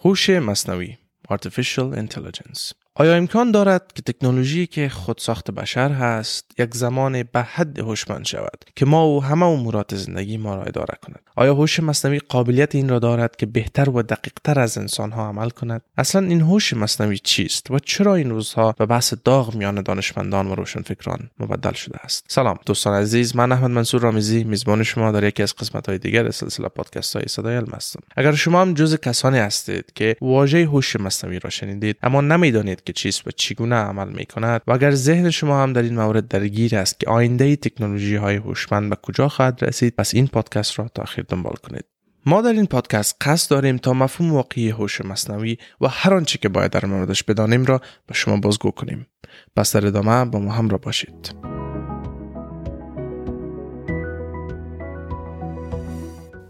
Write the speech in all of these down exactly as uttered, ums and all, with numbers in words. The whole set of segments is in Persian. هوش مصنوعی Artificial Intelligence. آیا امکان دارد که تکنولوژی که خودساخت بشر هست یک زمان به حد هوشمند شود که ما و همه امورات زندگی ما را اداره کند؟ آیا هوش مصنوعی قابلیت این را دارد که بهتر و دقیق‌تر از انسان‌ها عمل کند؟ اصلاً این هوش مصنوعی چیست و چرا این روزها به بحث داغ میان دانشمندان و روشنفکران مبدل شده است؟ سلام دوستان عزیز، من احمد منصور رامیزی میزبان شما در یکی از قسمت‌های دیگر سلسله پادکست‌های صدای الماسم. اگر شما هم جزء کسانی هستید که واژه هوش مصنوعی را شنیدید اما نمی‌دانید که چیست و چگونه عمل می‌کند و اگر ذهن شما هم در این مورد درگیر است که آینده تکنولوژی‌های هوشمند به کجا خواهد رسید، پس این پادکست را تا آخر دنبال کنید. ما در این پادکست قصد داریم تا مفهوم واقعی هوش مصنوعی و هر آنچه که باید در موردش بدانیم را به شما بازگو کنیم. پس در ادامه با ما همراه باشید.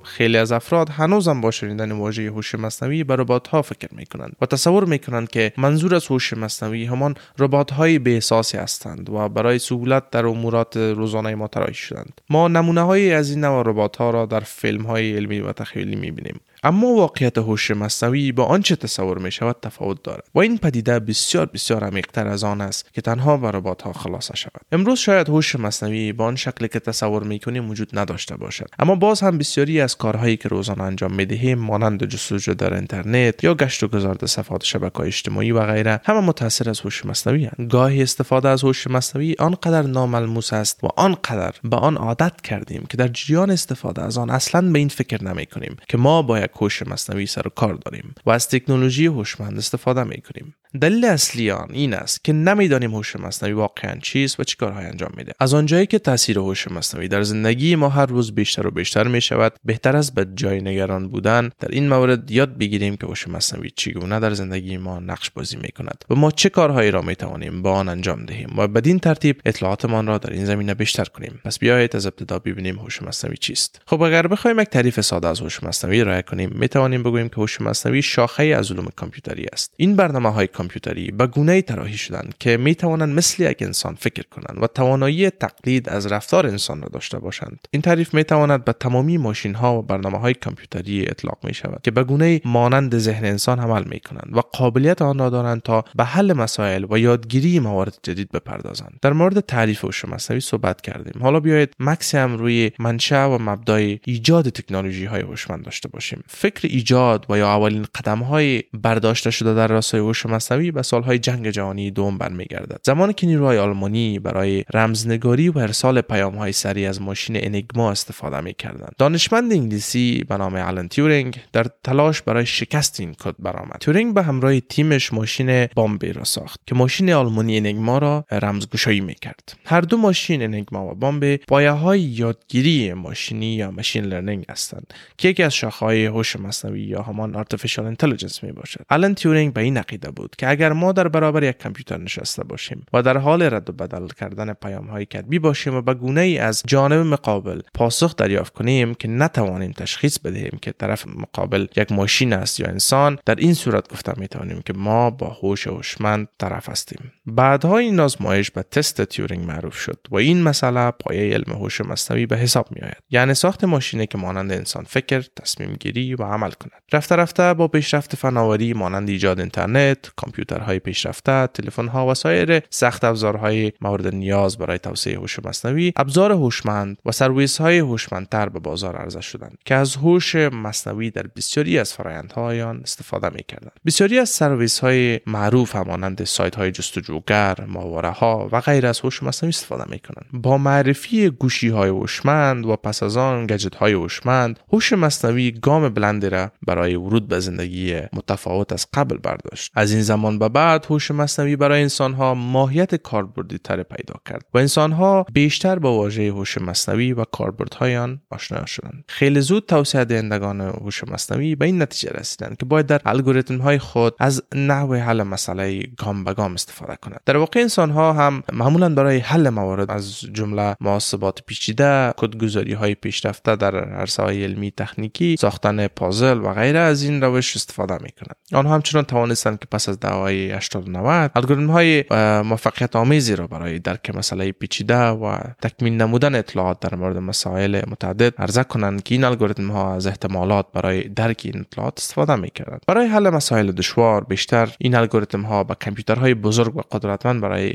خیلی از افراد هنوزم با شنیدن واژه هوش مصنوعی به ربات‌ها فکر می‌کنند و تصور می‌کنند که منظور از هوش مصنوعی همان ربات‌های بی‌احساسی هستند و برای سهولت در امورات روزانه ما طراحی شدند. ما نمونه‌هایی از این نوع ربات‌ها را در فیلم‌های علمی و تخیلی می‌بینیم. اما واقعیت هوش مصنوعی با آنچه تصور می‌شود تفاوت دارد و این پدیده بسیار بسیار عمیق‌تر از آن است که تنها به ربات‌ها خلاصه شود. امروز شاید هوش مصنوعی با آن شکلی که تصور می‌کنیم وجود نداشته باشد، اما باز هم بسیاری از کارهایی که روزانه انجام می‌دهیم مانند جستجو در اینترنت یا گشت و گذار در صفحات شبکه‌های اجتماعی و غیره همه متأثر از هوش مصنوعی اند. گاهی استفاده از هوش مصنوعی آنقدر ناملموس است و آنقدر به آن عادت کردیم که در جریان استفاده از آن اصلاً به این فکر نمی‌کنیم که ما با هوش مصنوعی سر و کار داریم و از تکنولوژی هوشمند استفاده می‌کنیم. دلیل اصلی آن این است که نمی‌دانیم هوش مصنوعی واقعاً چیست و چه کارهایی انجام میده. از آنجایی که تاثیر هوش مصنوعی در زندگی ما هر روز بیشتر و بیشتر می‌شود، بهتر است به جای نگران بودن در این مورد یاد بگیریم که هوش مصنوعی چگونه در زندگی ما نقش بازی می‌کند و ما چه کارهایی را می‌توانیم با آن انجام دهیم و بدین ترتیب اطلاعاتمان را در این زمینه بیشتر کنیم. پس بیایید از ابتدا ببینیم هوش مصنوعی چیست. خب اگر بخوایم یک تعریف ساده از هوش مصنوعی را کنیم، می‌توانیم بگوییم که هوش مصنوعی شاخه‌ای از علوم کامپیوتری است. این برنامه‌های کامپیوتری به گونه‌ای طراحی شدند که می‌توانند مثل یک انسان فکر کنند و توانایی تقلید از رفتار انسان را داشته باشند. این تعریف می‌تواند به تمامی ماشین‌ها و برنامه‌های کامپیوتری اطلاق می‌شود که به گونه‌ای مانند ذهن انسان عمل می‌کنند و قابلیت آن را دارند تا به حل مسائل و یادگیری موارد جدید بپردازند. در مورد تعریف هوش مصنوعی صحبت کردیم. حالا بیایید مکسیم روی منشأ و مبدای ایجاد تکنولوژی‌های هوشمند داشته باشیم. فکر ایجاد و یا اولین قدم‌های برداشته شده در راستای هوش مصنوعی به سال‌های جنگ جهانی دوم برمی‌گردد، زمانی که نیروهای آلمانی برای رمزنگاری و ارسال پیام‌های سریع از ماشین انیگما استفاده می‌کردند. دانشمند انگلیسی به نام آلن تورینگ در تلاش برای شکست این کد برآمد. تورینگ به همراه تیمش ماشین بومبه را ساخت که ماشین آلمانی انیگما را رمزگشایی می‌کرد. هر دو ماشین انیگما و بومبه پایه‌های یادگیری ماشینی یا ماشین لرنینگ هستند که یکی از شاخه‌های هوش مصنوعی یا همان آرتفیشال اینتلیجنس می باشد. آلن تورینگ به این عقیده بود که اگر ما در برابر یک کامپیوتر نشسته باشیم و در حال رد و بدل کردن پیام‌های کتبی باشیم و به گونه‌ای از جانب مقابل پاسخ دریافت کنیم که نتوانیم تشخیص بدهیم که طرف مقابل یک ماشین است یا انسان، در این صورت گفته می توانیم که ما با هوش هوشمند طرف هستیم. بعدها این آزمایش به تست تورینگ معروف شد و این مسئله پایه علم هوش مصنوعی به حساب می آید، یعنی ساخت ماشینی که مانند انسان فکر، تصمیم گیری و عمل کند. رفته رفته با پیشرفت فناوری مانند ایجاد اینترنت، کامپیوترهای پیشرفته، تلفن‌ها و سایر سخت افزارهای مورد نیاز برای توسعه هوش مصنوعی، ابزار هوشمند و سرویس‌های هوشمندتر به بازار عرضه شدند که از هوش مصنوعی در بسیاری از فرآیندهای آن استفاده می‌کردند. بسیاری از سرویس‌های معروف مانند سایت‌های جستجوگر، ماهواره‌ها و غیره از هوش مصنوعی استفاده می‌کنند. با معرفی گوشی‌های هوشمند و پس از آن گجت‌های هوشمند، هوش مصنوعی گام بلندی را برای ورود به زندگی متفاوت از قبل برداشت. از این زمان به بعد هوش مصنوعی برای انسان‌ها ماهیت کاربردی‌تر پیدا کرد و انسان‌ها بیشتر با واژه هوش مصنوعی و کاربردهای آن آشنا شدند. خیلی زود توسعه دهندگان هوش مصنوعی به این نتیجه رسیدند که باید در الگوریتم‌های خود از نحو حل مسئله گام به گام استفاده کنند. در واقع انسان‌ها هم معمولاً برای حل موارد از جمله محاسبات پیچیده، کدگذاری‌های پیشرفته در عرصه‌های علمی تکنیکی، ساختن پازل و غیره از این روش استفاده میکنند. آنها همچنان توانستند که پس از دهه‌های هشتاد و نود الگوریتم‌های موفقیت آمیزی را برای درک مسئله پیچیده و تکمیل نمودن اطلاعات در مورد مسائل متعدد عرضه کنند که این الگوریتم‌ها از احتمالات برای درک این اطلاعات استفاده می‌کنند. برای حل مسائل دشوار بیشتر این الگوریتم‌ها به کامپیوترهای بزرگ و قدرتمند برای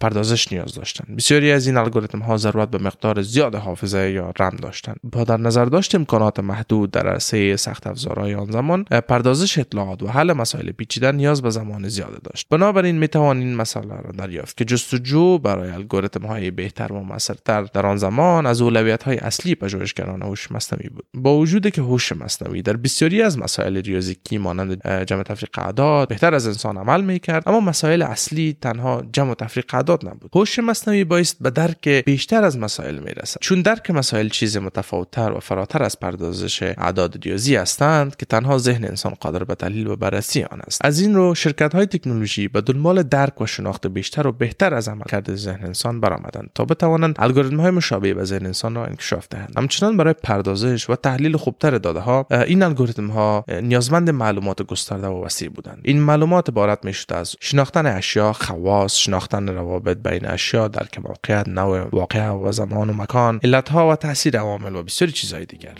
پردازش نیاز داشتند. بسیاری از این الگوریتم‌ها ضرورت به مقدار زیاد حافظه یا رم داشتند. با در نظر داشت امکانات محدود در عرصه سخت افزارهای آن زمان، پردازش اطلاعات و حل مسائل پیچیده نیاز به زمان زیاد داشت. بنابراین می توان این مسئله را دریافت که جستجو برای الگوریتم‌های بهتر و مؤثرتر در آن زمان از اولویت‌های اصلی پژوهشگران هوش مصنوعی بود. با وجودی که هوش مصنوعی در بسیاری از مسائل ریاضیکی مانند جمع تفریق اعداد بهتر از انسان عمل می‌کرد، اما مسائل اصلی تنها جمع تفریق اعداد نبود. هوش مصنوعی باعث به درک بیشتر از مسائل می‌رسد، چون درک مسائل چیز متفاوت‌تر و فراتر از پردازش اعداد ریاضی هستند که تنها ذهن انسان قادر به تحلیل و بررسی آن است. از این رو شرکت‌های تکنولوژی به دنبال درک و شناخت بیشتر و بهتر از عملکرد ذهن انسان برآمدند تا بتوانند الگوریتم‌های مشابه به ذهن انسان را انکشاف دهند. همچنین برای پردازش و تحلیل خوبتر داده‌ها این الگوریتم‌ها نیازمند معلومات گسترده و وسیع بودند. این معلومات عبارت می‌شد از شناختن اشیا، خواص، شناختن روابط بین اشیا، درک موقعیت، نوع واقعه و زمان و مکان، علت‌ها و تاثیر عوامل و بسیاری چیزهای دیگر.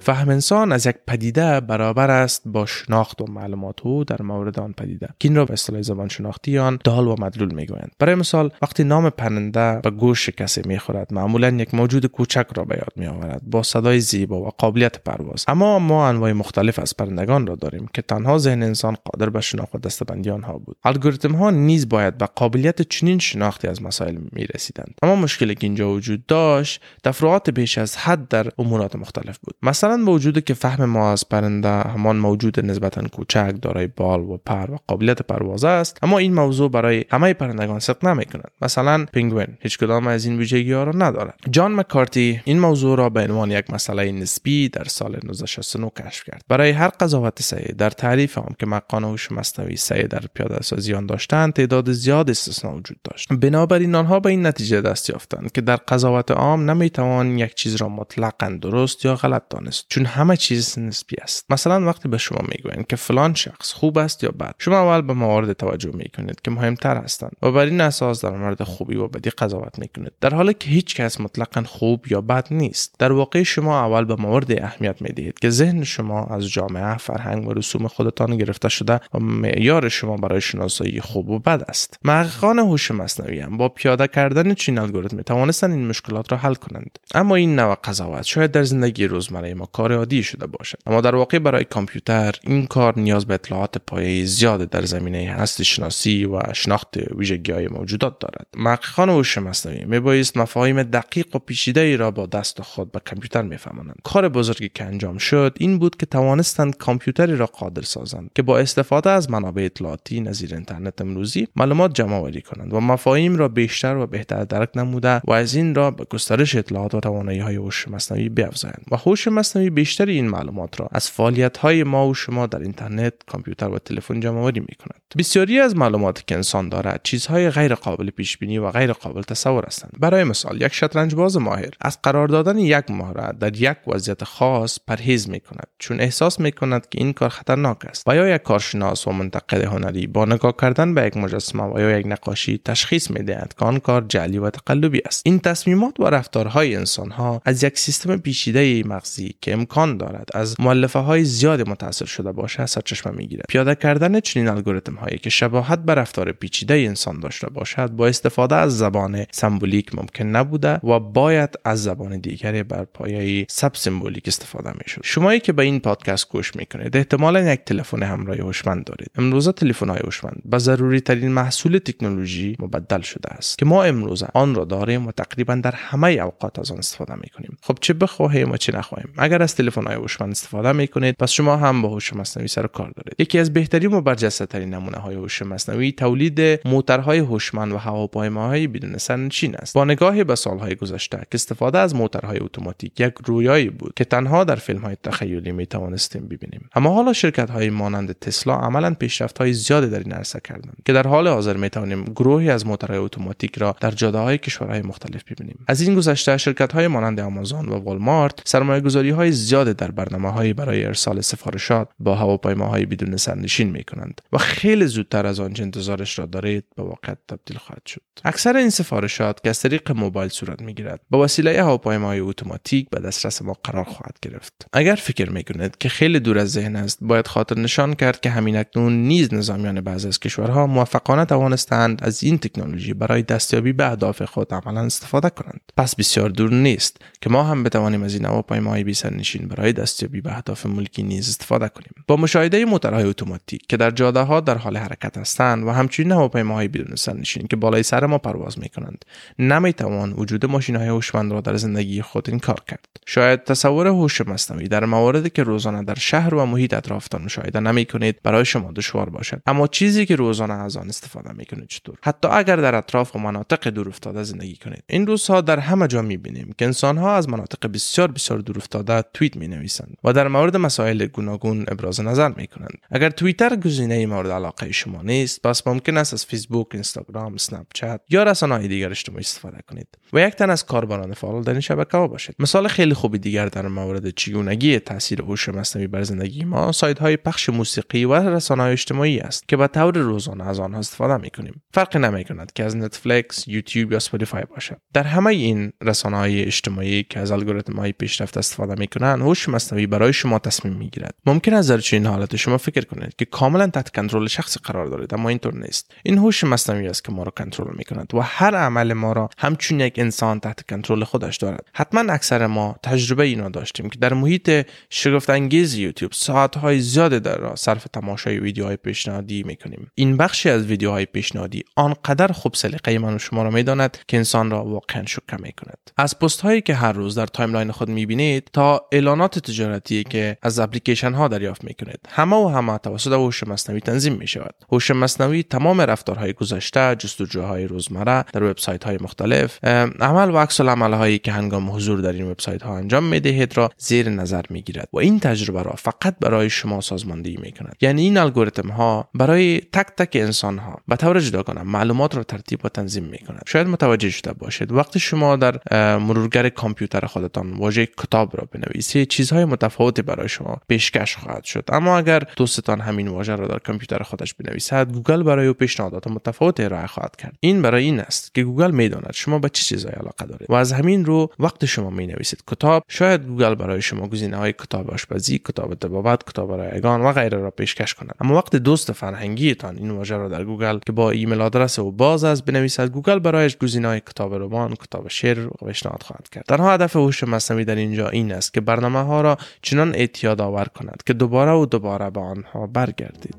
فهم انسان از یک پدیده برابر است با شناخت و معلومات او در مورد آن پدیده، که این را به اصطلاح زبان شناختی آن دال و مدلول میگویند. برای مثال، وقتی نام پرنده به گوش کسی میخورد، معمولا یک موجود کوچک را به یاد میآورد با صدای زیبا و قابلیت پرواز. اما ما انواع مختلف از پرندگان را داریم که تنها ذهن انسان قادر به شناخت و دسته‌بندی آنها بود. الگوریتم ها نیز باید به قابلیت چنین شناختی از مسائل میرسیدند، اما مشکلی که اینجا وجود داشت تفرعات بیش از حد در امورات مختلف بود. مثلا با وجود که فهم ما از پرنده همان موجود نسبتاً کوچک دارای بال و پر و قابلیت پرواز است، اما این موضوع برای همه پرندگان صدق نمی‌کند. مثلا پینگوئن هیچ کدام از این ویژگی‌ها را ندارد. جان مکارتی این موضوع را به عنوان یک مسئله نسبی در سال نوزده شصت و نه کشف کرد. برای هر قضاوت صحیح در تعریف آن که مکان هوش مصنوعی صحیح در پیاده‌سازی آن داشتند، تعداد زیاد استثنا وجود داشت. بنابراین آنها به این نتیجه دست یافتند که در قضاوت عام نمی‌توان یک چیز را مطلقاً درست یا غلط دانست، چون همه چیز نسبی است. مثلا وقتی به شما میگویند که فلان شخص خوب است یا بد، شما اول به موارد توجه میکنید که مهمتر هستند و بر این اساس در مورد خوبی و بدی قضاوت میکنید، در حالی که هیچ کس مطلقاً خوب یا بد نیست. در واقع شما اول به موارد اهمیت میدهید که ذهن شما از جامعه، فرهنگ و رسوم خودتان گرفته شده و معیار شما برای شناسایی خوب و بد است. محققان هوش مصنوعی هم با پیاده کردن چنین الگوریتم توانستند این مشکلات را حل کنند. اما این نوع قضاوت شاید در زندگی روزمره ما کار عادی شده باشد، اما در واقع برای کامپیوتر این کار نیاز به اطلاعات پایه‌ای زیاد در زمینه هستی‌شناسی و شناخت ویژگی‌های موجودات دارد. محققان هوش مصنوعی می‌بایست مفاهیم دقیق و پیچیده‌ای را با دست خود به کامپیوتر می‌فهمانند. کار بزرگی که انجام شد این بود که توانستند کامپیوتری را قادر سازند که با استفاده از منابع اطلاعاتی نظیر اینترنت امروزی معلومات جمع‌آوری کنند و مفاهیم را بیشتر و بهتر درک نموده و از این را به گسترش اطلاعات و توانایی‌های هوش مصنوعی بیافزایند. و هوش مصنوعی بیشتر این معلومات را از فعالیت‌های ما و شما در اینترنت، کامپیوتر و تلفن جمع‌آوری می‌کند. بسیاری از معلوماتی که انسان دارد چیزهای غیر قابل پیش‌بینی و غیر قابل تصور هستند. برای مثال، یک شطرنج باز ماهر از قرار دادن یک مهره در یک وضعیت خاص پرهیز می‌کند، چون احساس می‌کند که این کار خطرناک است. و یا یک کارشناس و منتقد هنری با نگاه کردن به یک مجسمه و یا یک نقاشی تشخیص می‌دهد که آن کار جعلی و تقلبی است. این تصمیمات و رفتارهای انسان‌ها از یک سیستم پیچیده مغزی که امکان دارد از مؤلفه‌های زیاد متأثر شده باشد سرچشمه می‌گیرد. پیاده کردن چنین الگوریتم‌هایی که شباهت به رفتار پیچیده انسان داشته باشد با استفاده از زبان سمبولیک ممکن نبوده و باید از زبان دیگری بر پایه‌ی سب سمبولیک استفاده می‌شد. شمایی که به این پادکست گوش می‌کنید احتمالاً یک تلفن همراه هوشمند دارید. امروزه تلفن‌های هوشمند به ضروری‌ترین محصول تکنولوژی مبدل شده است که ما امروز آن را داریم و تقریباً در همه اوقات از آن استفاده می‌کنیم. خب چه بخواهیم و چه نخواهیم، اگر از تلفن‌های هوشمند استفاده می‌کنید پس شما هم با هوش مصنوعی سر کار دارید. یکی از بهترین و برجسته‌ترین نمونه‌های هوش مصنوعی تولید موتورهای هوشمند و هواپیماهای بدون سرنشین است. با نگاه به سال‌های گذشته که استفاده از موتورهای اتوماتیک یک رویایی بود که تنها در فیلم‌های تخیلی می‌توانستیم ببینیم، اما حالا شرکت‌های مانند تسلا عملاً پیشرفت‌های زیادی در این عرصه کردند که در حال حاضر می‌توانیم گروهی از موتورهای اتوماتیک را در جاده‌های کشورهای مختلف ببینیم. از این گذشته شرکت‌های مانند آمازون و والمارت سرمایه‌گذاری‌های های زیاد در برنامه‌های برای ارسال سفارشات با هواپیماهای بدون سرنشین می‌کنند و خیلی زودتر از آنچه انتظارش را دارید به واقعیت تبدیل خواهد شد. اکثر این سفارشات که از طریق موبایل صورت می‌گیرد با وسیله هواپیماهای اتوماتیک به دسترس ما قرار خواهد گرفت. اگر فکر می‌کنید که خیلی دور از ذهن است، باید خاطر نشان کرد که همین اکنون نیز نظامیان بعضی از کشورها موفقانه توانستند از این تکنولوژی برای دستیابی به اهداف خود عملاً استفاده کنند. پس بسیار دور نیست که ما هم بتوانیم از این هواپیماهای بی سرنشین برای دستیابی به اهداف ملکی نیز استفاده کنیم. با مشاهده موتورهای اتوماتیک که در جاده‌ها در حال حرکت هستند و همچنین هواپیماهای بدون سرنشین که بالای سر ما پرواز می‌کنند، نمی‌توان وجود ماشین‌های هوشمند را در زندگی خود انکار کرد. شاید تصور هوش مصنوعی در مواردی که روزانه در شهر و محیط اطرافتان مشاهده نمی‌کنید برای شما دشوار باشد، اما چیزی که روزانه از آن استفاده می‌کنید چطور؟ حتی اگر در اطراف و مناطق دورافتاده زندگی کنید. این روزها در همه جا می‌بینیم که انسان‌ها از مناطق بسیار بسیار دورافتاده توییت می‌نویسند و در مورد مسائل گوناگون ابراز نظر می‌کنند. اگر توییتر گزینه مورد علاقه شما نیست، پس ممکن است از فیسبوک، اینستاگرام، اسنپ چت یا رسانه‌های دیگر اجتماعی استفاده کنید و یک تن از کاربران فعال در این شبکه‌ها باشید. مثال خیلی خوبی دیگر در مورد چگونگی تاثیر هوش مصنوعی بر زندگی ما، سایت‌های پخش موسیقی و رسانه‌های اجتماعی است که به طور روزانه از آنها استفاده می‌کنیم. فرقی نمی‌کند که از نتفلیکس، یوتیوب یا اسپاتیفای باشد. در همه این رسانه‌های اجتماعی که از الگوریتم‌های پیشرفته استفاده می‌کنند، هوش مصنوعی برای شما تصمیم می‌گیرد. ممکن است در چنین حالت شما فکر کنید که کاملاً تحت کنترل شخصی قرار دارید، اما اینطور نیست. این هوش مصنوعی است که ما را کنترل می‌کند و هر عمل ما را همچون یک انسان تحت کنترل خودش دارد. حتماً اکثر ما تجربه اینو داشتیم که در محیط شگفت‌انگیز یوتیوب ساعت‌های زیادی در صرف تماشای ویدیوهای پیشنهادی می‌کنیم. این بخشی از ویدیوهای پیشنهادی آنقدر خوب سلیقه من و شما را می‌داند که انسان را واقعاً شوکه می‌کند. از پست‌هایی که هر روز در تایملاین خود می‌بینید تا اعلانات تجاری که از اپلیکیشن‌ها دریافت می‌کنید، همه و همه توسط هوش مصنوعی تنظیم می‌شود. هوش مصنوعی تمام رفتارهای گذشته، جستجوهای روزمره در وبسایت‌های مختلف، عمل و عکس‌العمل‌هایی که هنگام حضور در این وبسایت‌ها انجام می‌دهید را زیر نظر می‌گیرد و این تجربه را فقط برای شما سازماندهی می‌کند. یعنی این الگوریتم‌ها برای تک تک انسان‌ها به طور جداگانه معلومات را ترتیب و تنظیم می‌کند. شاید متوجه شده باشید وقتی شما در مرورگر کامپیوتر خودتان واژه کتاب را بنویسید، چیزهای متفاوتی برای شما پیشکش خواهد شد. اما اگر دوستتان همین واژه را در کامپیوتر خودش بنویسد، گوگل برای او پیشنهادات متفاوتی ارائه خواهد کرد. این برای این است که گوگل می‌داند شما به چه چیزهای علاقه دارید و از همین رو وقتی شما می‌نویسید کتاب، شاید گوگل برای شما گزینه‌های کتاب آشپزی، کتاب طبابت، کتاب رایگان و غیره را پیشکش کند. اما وقتی دوست فرهنگی‌تان این واژه را در گوگل که با ایمیل آدرس او باز است بنویسد، گوگل برایش گزینه‌های کتاب رمان، کتاب شعر پیشنهاد خواهد کرد. تنها هدف هوش مصنوعی در اینجا این است که برنامه‌ها را چنان اعتیاد آور کند که دوباره و دوباره به آنها برگردید.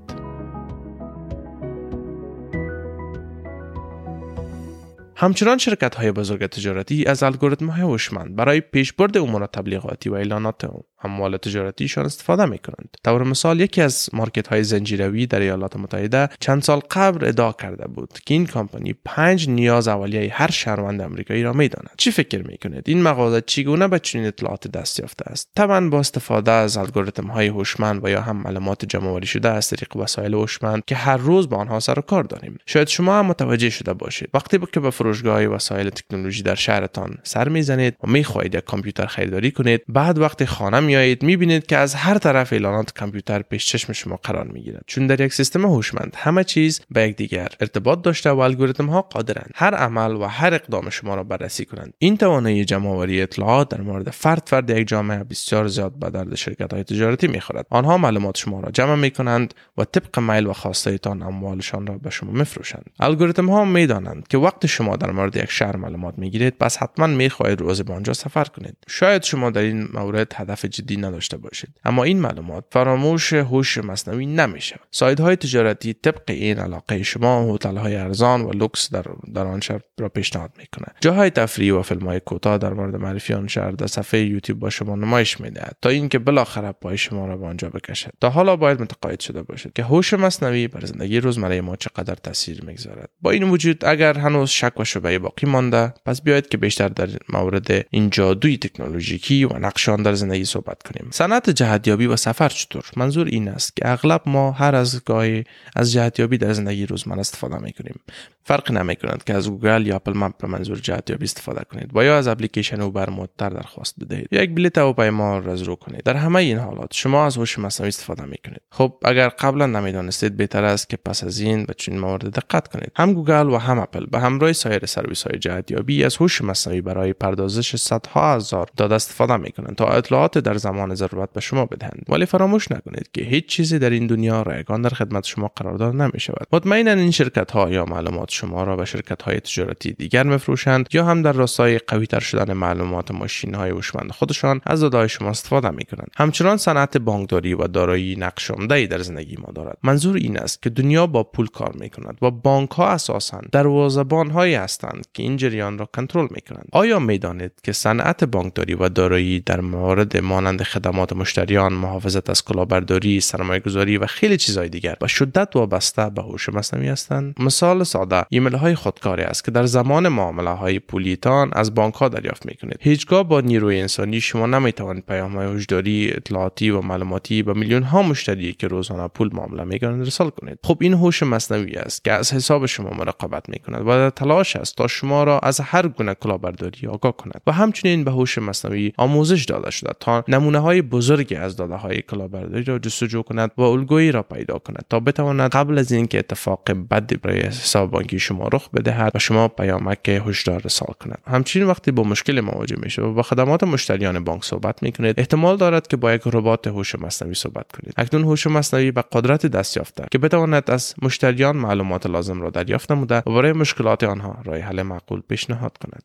همچنان شرکت‌های بزرگ تجارتی از الگوریتم‌های هوشمند برای پیشبرد امور تبلیغاتی و اعلانات اموال تجاریشان استفاده می‌کنند. طور مثال، یکی از مارکت‌های زنجیرویی در ایالات متحده چند سال قبل ادعا کرده بود که این کمپانی پنج نیاز اولیه هر شهروند آمریکایی را می‌داند. چی فکر می‌کنید این مغازه چگونه به چنین اطلاعات دست یافته است؟ طبعاً با استفاده از الگوریتم‌های هوشمند و یا هم معلومات جمع‌آوری شده از طریق وسایل هوشمند که هر روز با آنها سر و کار داریم. شاید شما هم متوجه شده باشید وقتی با که به فروشگاه‌های وسایل تکنولوژی در شهرتان سر می‌زنید و می‌خواهید یک کامپیوتر خریداری کنید، بعد وقتی خانه میایید میبینید که از هر طرف اعلانات کامپیوتر پیش چشم شما قرار میگیرد، چون در یک سیستم هوشمند همه چیز با یکدیگر ارتباط داشته و الگوریتم ها قادرند هر عمل و هر اقدام شما را بررسی کنند. این توانایی جمع آوری اطلاعات در مورد فرد فرد یک جامعه بسیار زیاد به درد شرکت های تجاری میخورد. آنها معلومات شما را جمع میکنند و طبق میل و خواستهایتان اموالشان را به شما میفروشند. الگوریتم ها میدانند که وقتی شما در مورد یک شهر معلومات میگیرید، پس حتما میخواهید روزی به آنجا سفر کنید. شاید شما در این مورد هدف جدی نداشته باشید، اما این معلومات فراموش هوش مصنوعی نمیشه. سایت‌های تجاری طبق این علاقه شما هتل‌های ارزان و لوکس در در آن شهر را پیشنهاد میکنه. جاهای تفریحی و فیلم‌های کوتاه در مورد معرفی آن شهر در صفحه یوتیوب با شما نمایش میدهد تا اینکه بالاخره پای شما را به آنجا بکشد. تا حالا باید متقاعد شده باشید که هوش مصنوعی بر زندگی روزمره ما چقدر تاثیر میگذارد. با این وجود اگر هنوز شک و شبهه باقی مانده، پس بیایید که بیشتر در مورد این جادوی تکنولوژیکی و نقش آن در زندگی صحبت کنیم. صنعت جهتیابی و سفر چطور؟ منظور این است که اغلب ما هر از گاهی از جهتیابی در زندگی روزمره استفاده می‌کنیم. فرق نمی‌کند که از گوگل یا اپل مپ به منظور جهتیابی استفاده کنید و یا از اپلیکیشن اوبر مودتر درخواست بدهید. یک بلیط هواپیما رزرو کنید. در همه این حالات شما از هوش مصنوعی استفاده می‌کنید. خب اگر قبلا نمی‌دانستید بهتر است که پس از این به چنین موارد دقت کنید. هم گوگل و هم اپل به همراه سایر سرویس‌های جهتیابی از هوش مصنوعی برای پردازش صدها هزار داده استفاده می‌کنند تا اطلاعات در زمان ضرورت به شما بدهند. ولی فراموش نکنید که هیچ چیزی در این دنیا رایگان در خدمت شما قرار داده نمی‌شود. مطمئناً این شرکت‌ها یا معلومات شما را به شرکت‌های تجاری دیگر می‌فروشند یا هم در راستای قوی‌تر شدن معلومات ماشین‌های هوشمند خودشان از داده‌های شما استفاده می‌کنند. همچنین صنعت بانکداری و دارایی نقش عمده‌ای در زندگی ما دارد. منظور این است که دنیا با پول کار می‌کند و بانک‌ها اساساً دروازه‌بان‌هایی هستند که این جریان را کنترل می‌کنند. آیا می‌دانید که صنعت بانکداری و دارایی در موارد مانند خدمات مشتریان، محافظت از کلاهبرداری، سرمایه‌گذاری و خیلی چیزهای دیگر به شدت وابسته به هوش مصنوعی هستند؟ مثال ساده ایمیل‌های خودکاری است که در زمان معامله‌های پولیتان از بانک‌ها دریافت می‌کنید. هیچگاه با نیروی انسانی شما نمی‌توانید پیام‌های هوشداری، اطلاعاتی و معلوماتی به میلیون‌ها مشتری که روزانه پول معامله می‌کنند ارسال کنید. خب این هوش مصنوعی است که از حساب شما مراقبت می‌کند و در تلاش است تا شما را از هر گونه کلاهبرداری آگاه کند و همچنین به هوش مصنوعی آموزش داده شده تا نمونه‌های بزرگی از داده‌های کلاهبرداری را جستجو کند و الگویی را پیدا کند تا بتواند قبل از اینکه اتفاق بدی برای حساب بانکی شما رخ بدهد و شما پیامک هشدار ارسال کند. همچنین وقتی با مشکل مواجه می‌شوید و با خدمات مشتریان بانک صحبت می‌کنید، احتمال دارد که با یک ربات هوش مصنوعی صحبت کنید. اکنون هوش مصنوعی با قدرت دستیافته که بتواند از مشتریان معلومات لازم را دریافت نموده و برای مشکلات آنها راه حل معقول پیشنهاد کند.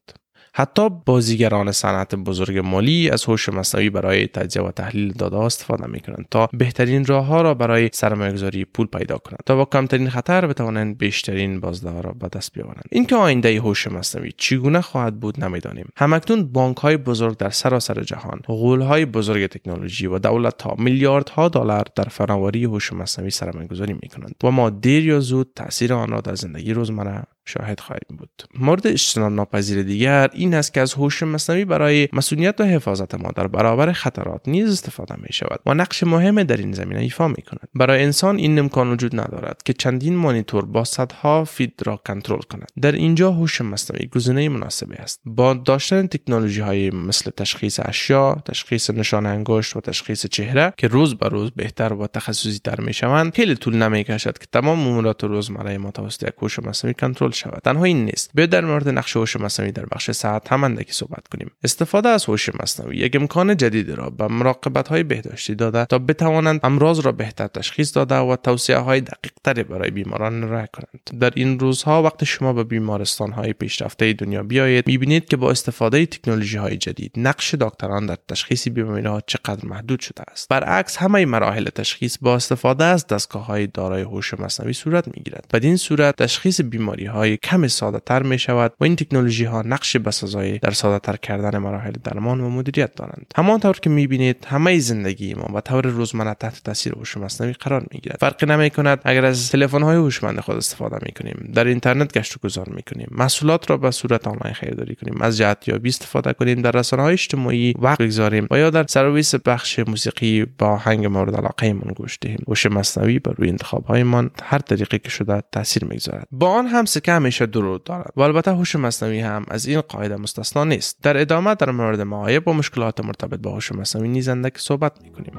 حتی بازیگران صنعت بزرگ مالی از هوش مصنوعی برای تجزیه و تحلیل داده استفاده می‌کنند تا بهترین راه‌ها را برای سرمایه‌گذاری پول پیدا کنند تا با کمترین خطر بتوانند بیشترین بازده را به دست بیاورند. اینکه آینده هوش مصنوعی چگونه خواهد بود نمی‌دانیم. همکنون بانک‌های بزرگ در سراسر جهان، غول‌های بزرگ تکنولوژی و دولت‌ها میلیاردها دلار در فناوری هوش مصنوعی سرمایه‌گذاری می‌کنند و ما دیر یا زود تأثیر آن را در زندگی روزمره شاهد خواهیم بود. مورد اجتناب ناپذیر دیگر این است که از هوش مصنوعی برای مسئولیت و حفاظت ما در برابر خطرات نیز استفاده می شود و نقش مهمی در این زمینه ایفا می کند. برای انسان این امکان وجود ندارد که چندین مانیتور با صدها فید را کنترل کند. در اینجا هوش مصنوعی گزینه مناسبی است. با داشتن تکنولوژی های مثل تشخیص اشیا، تشخیص نشان انگشت و تشخیص چهره که روز به روز بهتر و تخصصی تر می شوند، خیلی طول نمی کشد که تمام امورات روزمره ما توسط هوش مصنوعی کنترل شود. تنها این نیست. بیاید در مورد نقش هوش مصنوعی در بخش صحت هم اندکی صحبت کنیم. استفاده از هوش مصنوعی یک امکان جدید را به مراقبت‌های بهداشتی داده تا بتوانند امراض را بهتر تشخیص داده و توصیه‌های دقیق‌تری برای بیماران ارائه کنند. در این روزها وقتی شما به بیمارستان‌های پیشرفته دنیا بیایید، می‌بینید که با استفاده تکنولوژی‌های جدید نقش دکتران در تشخیص بیماری‌ها چقدر محدود شده است. برعکس همه مراحل تشخیص با استفاده از دستگاه‌های دارای هوش مصنوعی صورت می‌گیرد. بدین صورت تشخیص بیماری‌ها کم ساده تر می شود و این تکنولوژی ها نقش بسزایی در ساده تر کردن مراحل درمان و مدیریت دارند. همانطور که می بینید همه زندگی ما به طور روزمره تحت تاثیر هوش مصنوعی قرار می گیرد. فرقی نمی کند اگر از تلفن های هوشمند خود استفاده می کنیم، در اینترنت گشت و گذار می کنیم، محصولات را به صورت آنلاین خریداری کنیم، از جهتیابی استفاده کنیم، در رسانه های اجتماعی وقت بگذاریم و یا در سرویس بخش موسیقی با آهنگ مورد علاقه من گوش دهیم، هوش مصنوعی بر روی انتخاب های ما هر طریقی که شده تاثیر می گذارد. با آن هم همیشه درود دارد و البته هوش مصنوعی هم از این قاعده مستثنا نیست. در ادامه در مورد معایب و مشکلات مرتبط با هوش مصنوعی نیز اندک صحبت می‌کنیم.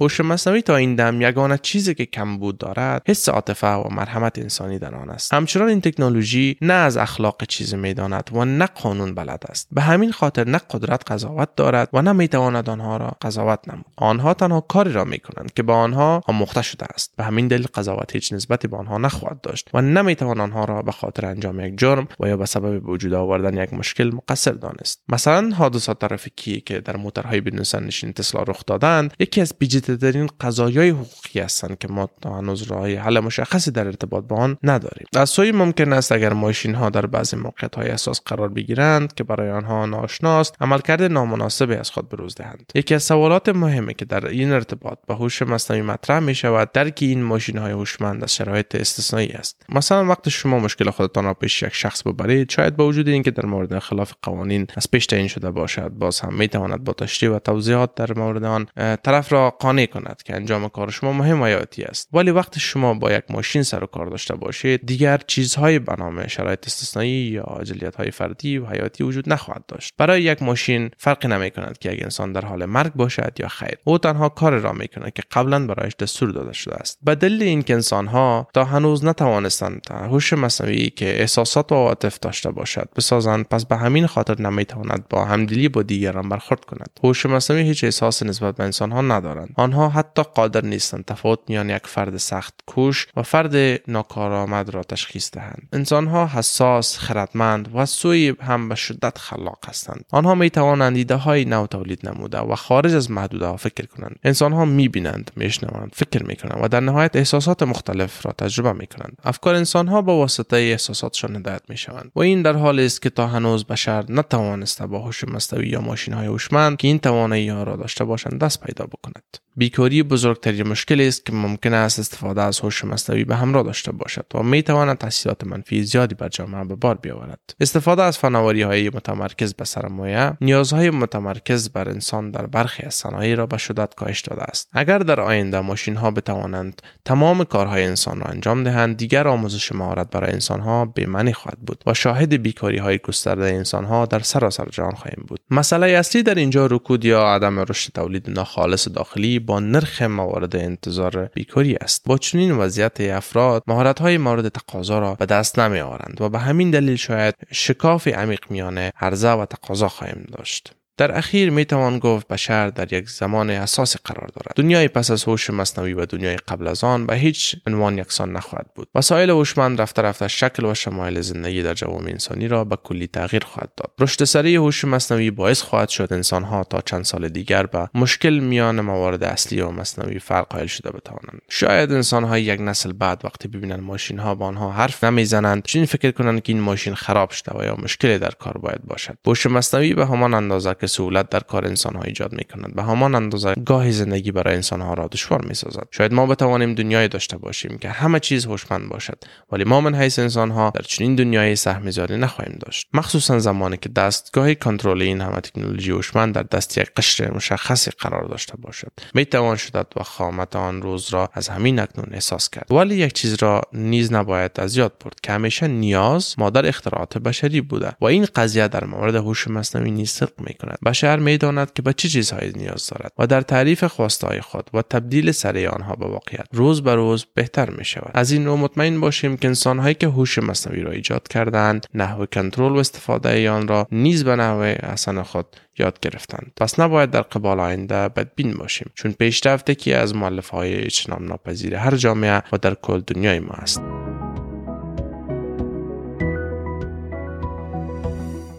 هوش مصنوعی تا این دم یگانه چیزی که کمبود دارد، حس عاطفه و مرحمت انسانی در آن است. همچنان این تکنولوژی نه از اخلاق چیزی میداند و نه قانون بلد است. به همین خاطر نه قدرت قضاوت دارد و نه میتواند آنها را قضاوت نمود. آنها تنها کاری را میکنند که با آنها آموخته شده است. به همین دلیل قضاوت هیچ نسبتی به آنها نخواهد داشت و نمیتوان آنها را به خاطر انجام یک جرم و یا به سبب به وجود آوردن یک مشکل مقصر دانست. مثلا حادثات ترافیکی که در موتورهای بدون سرنشین تسلا رخ دادند، یکی از بیج پیچیده‌ترین قضایای حقوقی هستند که ما هنوز راهی حل مشخصی در ارتباط با آن نداریم. از سوی ممکن است اگر ماشین‌ها در بعضی موقعیت‌های حساس قرار بگیرند که برای آنها ناشناست، عملکرد نامناسبی از خود بروز دهند. یکی از سوالات مهمی که در این ارتباط با هوش مصنوعی مطرح می‌شود، درک این ماشین‌های هوشمند از شرایط استثنایی است. مثلا وقتی شما مشکل خودتان را پیش یک شخص ببرید، شاید با وجود اینکه در مورد خلاف قوانین از پیش تعیین شده باشد، باز هم می‌تواند با تشریح و توضیحات در مورد آن طرف را قانع کند که انجام کار شما مهم و حیاتی است. ولی وقتی شما با یک ماشین سر و کار داشته باشید، دیگر چیزهای به نام شرایط استثنایی یا عاجلیت‌های فردی و حیاتی وجود نخواهد داشت. برای یک ماشین فرقی نمی‌کند که یک انسان در حال مرگ باشد یا خیر. او تنها کار را می‌کند که قبلا برایش دستور داده شده است. به دلیل اینکه انسان‌ها تا هنوز نتوانستند هوش مصنوعی که احساسات و عواطف داشته باشد بسازند، پس به همین خاطر نمی‌تواند با همدلی با دیگران برخورد کند. هوش مصنوعی هیچ احساس نسبت به انسان‌ها ندارند. آنها حتی قادر نیستند تفاوت میان یک فرد سخت کوش و فرد ناکارآمد را تشخیص دهند. انسان‌ها حساس، خردمند و سوی هم به شدت خلاق هستند. آنها می‌توانند ایده‌های نو تولید نموده و خارج از محدوده‌ها فکر کنند. انسان‌ها می‌بینند، می‌شنوند، فکر می‌کنند و در نهایت احساسات مختلف را تجربه می‌کنند. افکار انسان‌ها با واسطه احساساتشان هدایت می‌شوند و این در حالی است که تا هنوز بشر نتوانسته با هوش مصنوعی یا ماشین‌های هوشمند که این توانایی‌ها را داشته باشند دست پیدا بکند. بیکاری بزرگترین مشکلی است که ممکن است استفاده از هوش مصنوعی به همراه داشته باشد و می‌تواند تاثیرات منفی زیادی بر جامعه به بار بیاورد. استفاده از فناوری‌های متمرکز به سرمایه، نیازهای متمرکز بر انسان در برخی از صنایع را به شدت کاهش داده است. اگر در آینده ماشین‌ها بتوانند تمام کارهای انسان را انجام دهند، دیگر آموزش مهارت برای انسان‌ها به معنی خواهد بود و شاهد بیکاری‌های گسترده انسان‌ها در سراسر جهان خواهیم بود. مسئله اصلی در اینجا رکود یا عدم رشد تولید ناخالص داخلی با نرخ موارد انتظار بیکاری است. با چنین وضعیت افراد مهارت‌های مورد تقاضا را به دست نمی‌آورند و به همین دلیل شاید شکاف عمیق میان عرضه و تقاضا خواهیم داشت. در اخیر میتوان گفت بشر در یک زمان حساسی قرار دارد. دنیای پس از هوش مصنوعی و دنیای قبل از آن به هیچ عنوان یکسان نخواهد بود. وسایل هوشمند رفته رفته شکل و شمایل زندگی در جوامع انسانی را به کلی تغییر خواهد داد. رشد سریع هوش مصنوعی باعث خواهد شد انسان‌ها تا چند سال دیگر به مشکل میان موارد اصلی و مصنوعی فرق قائل شده بتوانند. شاید انسان‌ها یک نسل بعد وقتی ببینند ماشین‌ها با آنها حرف نمیزنند، چنین فکر کنند که این ماشین خراب شده و یا مشکلی در کار باید باشد. هوش مصنوعی به همان اندازه سهولت در کار انسان‌ها ایجاد می‌کند، به همان اندازه گاهی زندگی برای انسان‌ها را دشوار می‌سازد. شاید ما بتوانیم دنیایی داشته باشیم که همه چیز هوشمند باشد، ولی ما من حیث انسان‌ها در چنین دنیایی سهم زیادی نخواهیم داشت، مخصوصاً زمانی که دستگاه کنترل این همه تکنولوژی هوشمند در دست یک قشر مشخصی قرار داشته باشد. می‌توان شدت و خامت آن روز را از همین اکنون احساس کرد. ولی یک چیز را نیز نباید از یاد برد که همیشه نیاز مادر اختراعات بشری بوده و این قضیه در مورد هوش مصنوعی نیز صدق می‌کند. بشر می‌داند که به چه چیزهایی نیاز دارد و در تعریف خواسته‌های خود و تبدیل سریع آنها به واقعیت روز به روز بهتر می‌شود. از این رو مطمئن باشیم که انسان‌هایی که هوش مصنوعی را ایجاد کردند، نحو کنترل و استفاده آن را نیز به نحو احسن خود یاد گرفتند. پس نباید در قبال آینده بدبین باشیم، چون پیشرفت که از مؤلفه‌های اجتناب ناپذیر هر جامعه و در کل دنیای ما است.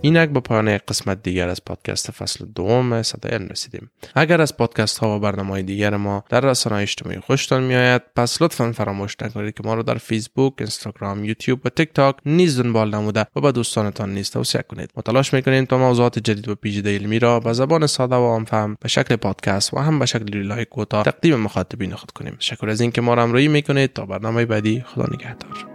اینک به پایان قسمت دیگر از پادکست فصل دوم صدای علم رسیدیم. اگر از پادکست ها و برنامه‌های دیگر ما در رسانه‌های اجتماعی خوشتان میآید، پس لطفاً فراموش نکنید که ما رو در فیسبوک، اینستاگرام، یوتیوب و تیک تاک نیز دنبال نموده و به دوستانتان نیز توصیه کنید. ما تلاش می‌کنیم تا موضوعات جدید و پیچیده علمی را به زبان ساده و عام‌فهم به شکل پادکست و هم به شکل لایک و تا تقدیم مخاطبین خود کنیم. تشکر از اینکه ما را همراهی می‌کنید. تا برنامه بعدی، خدا نگهدار.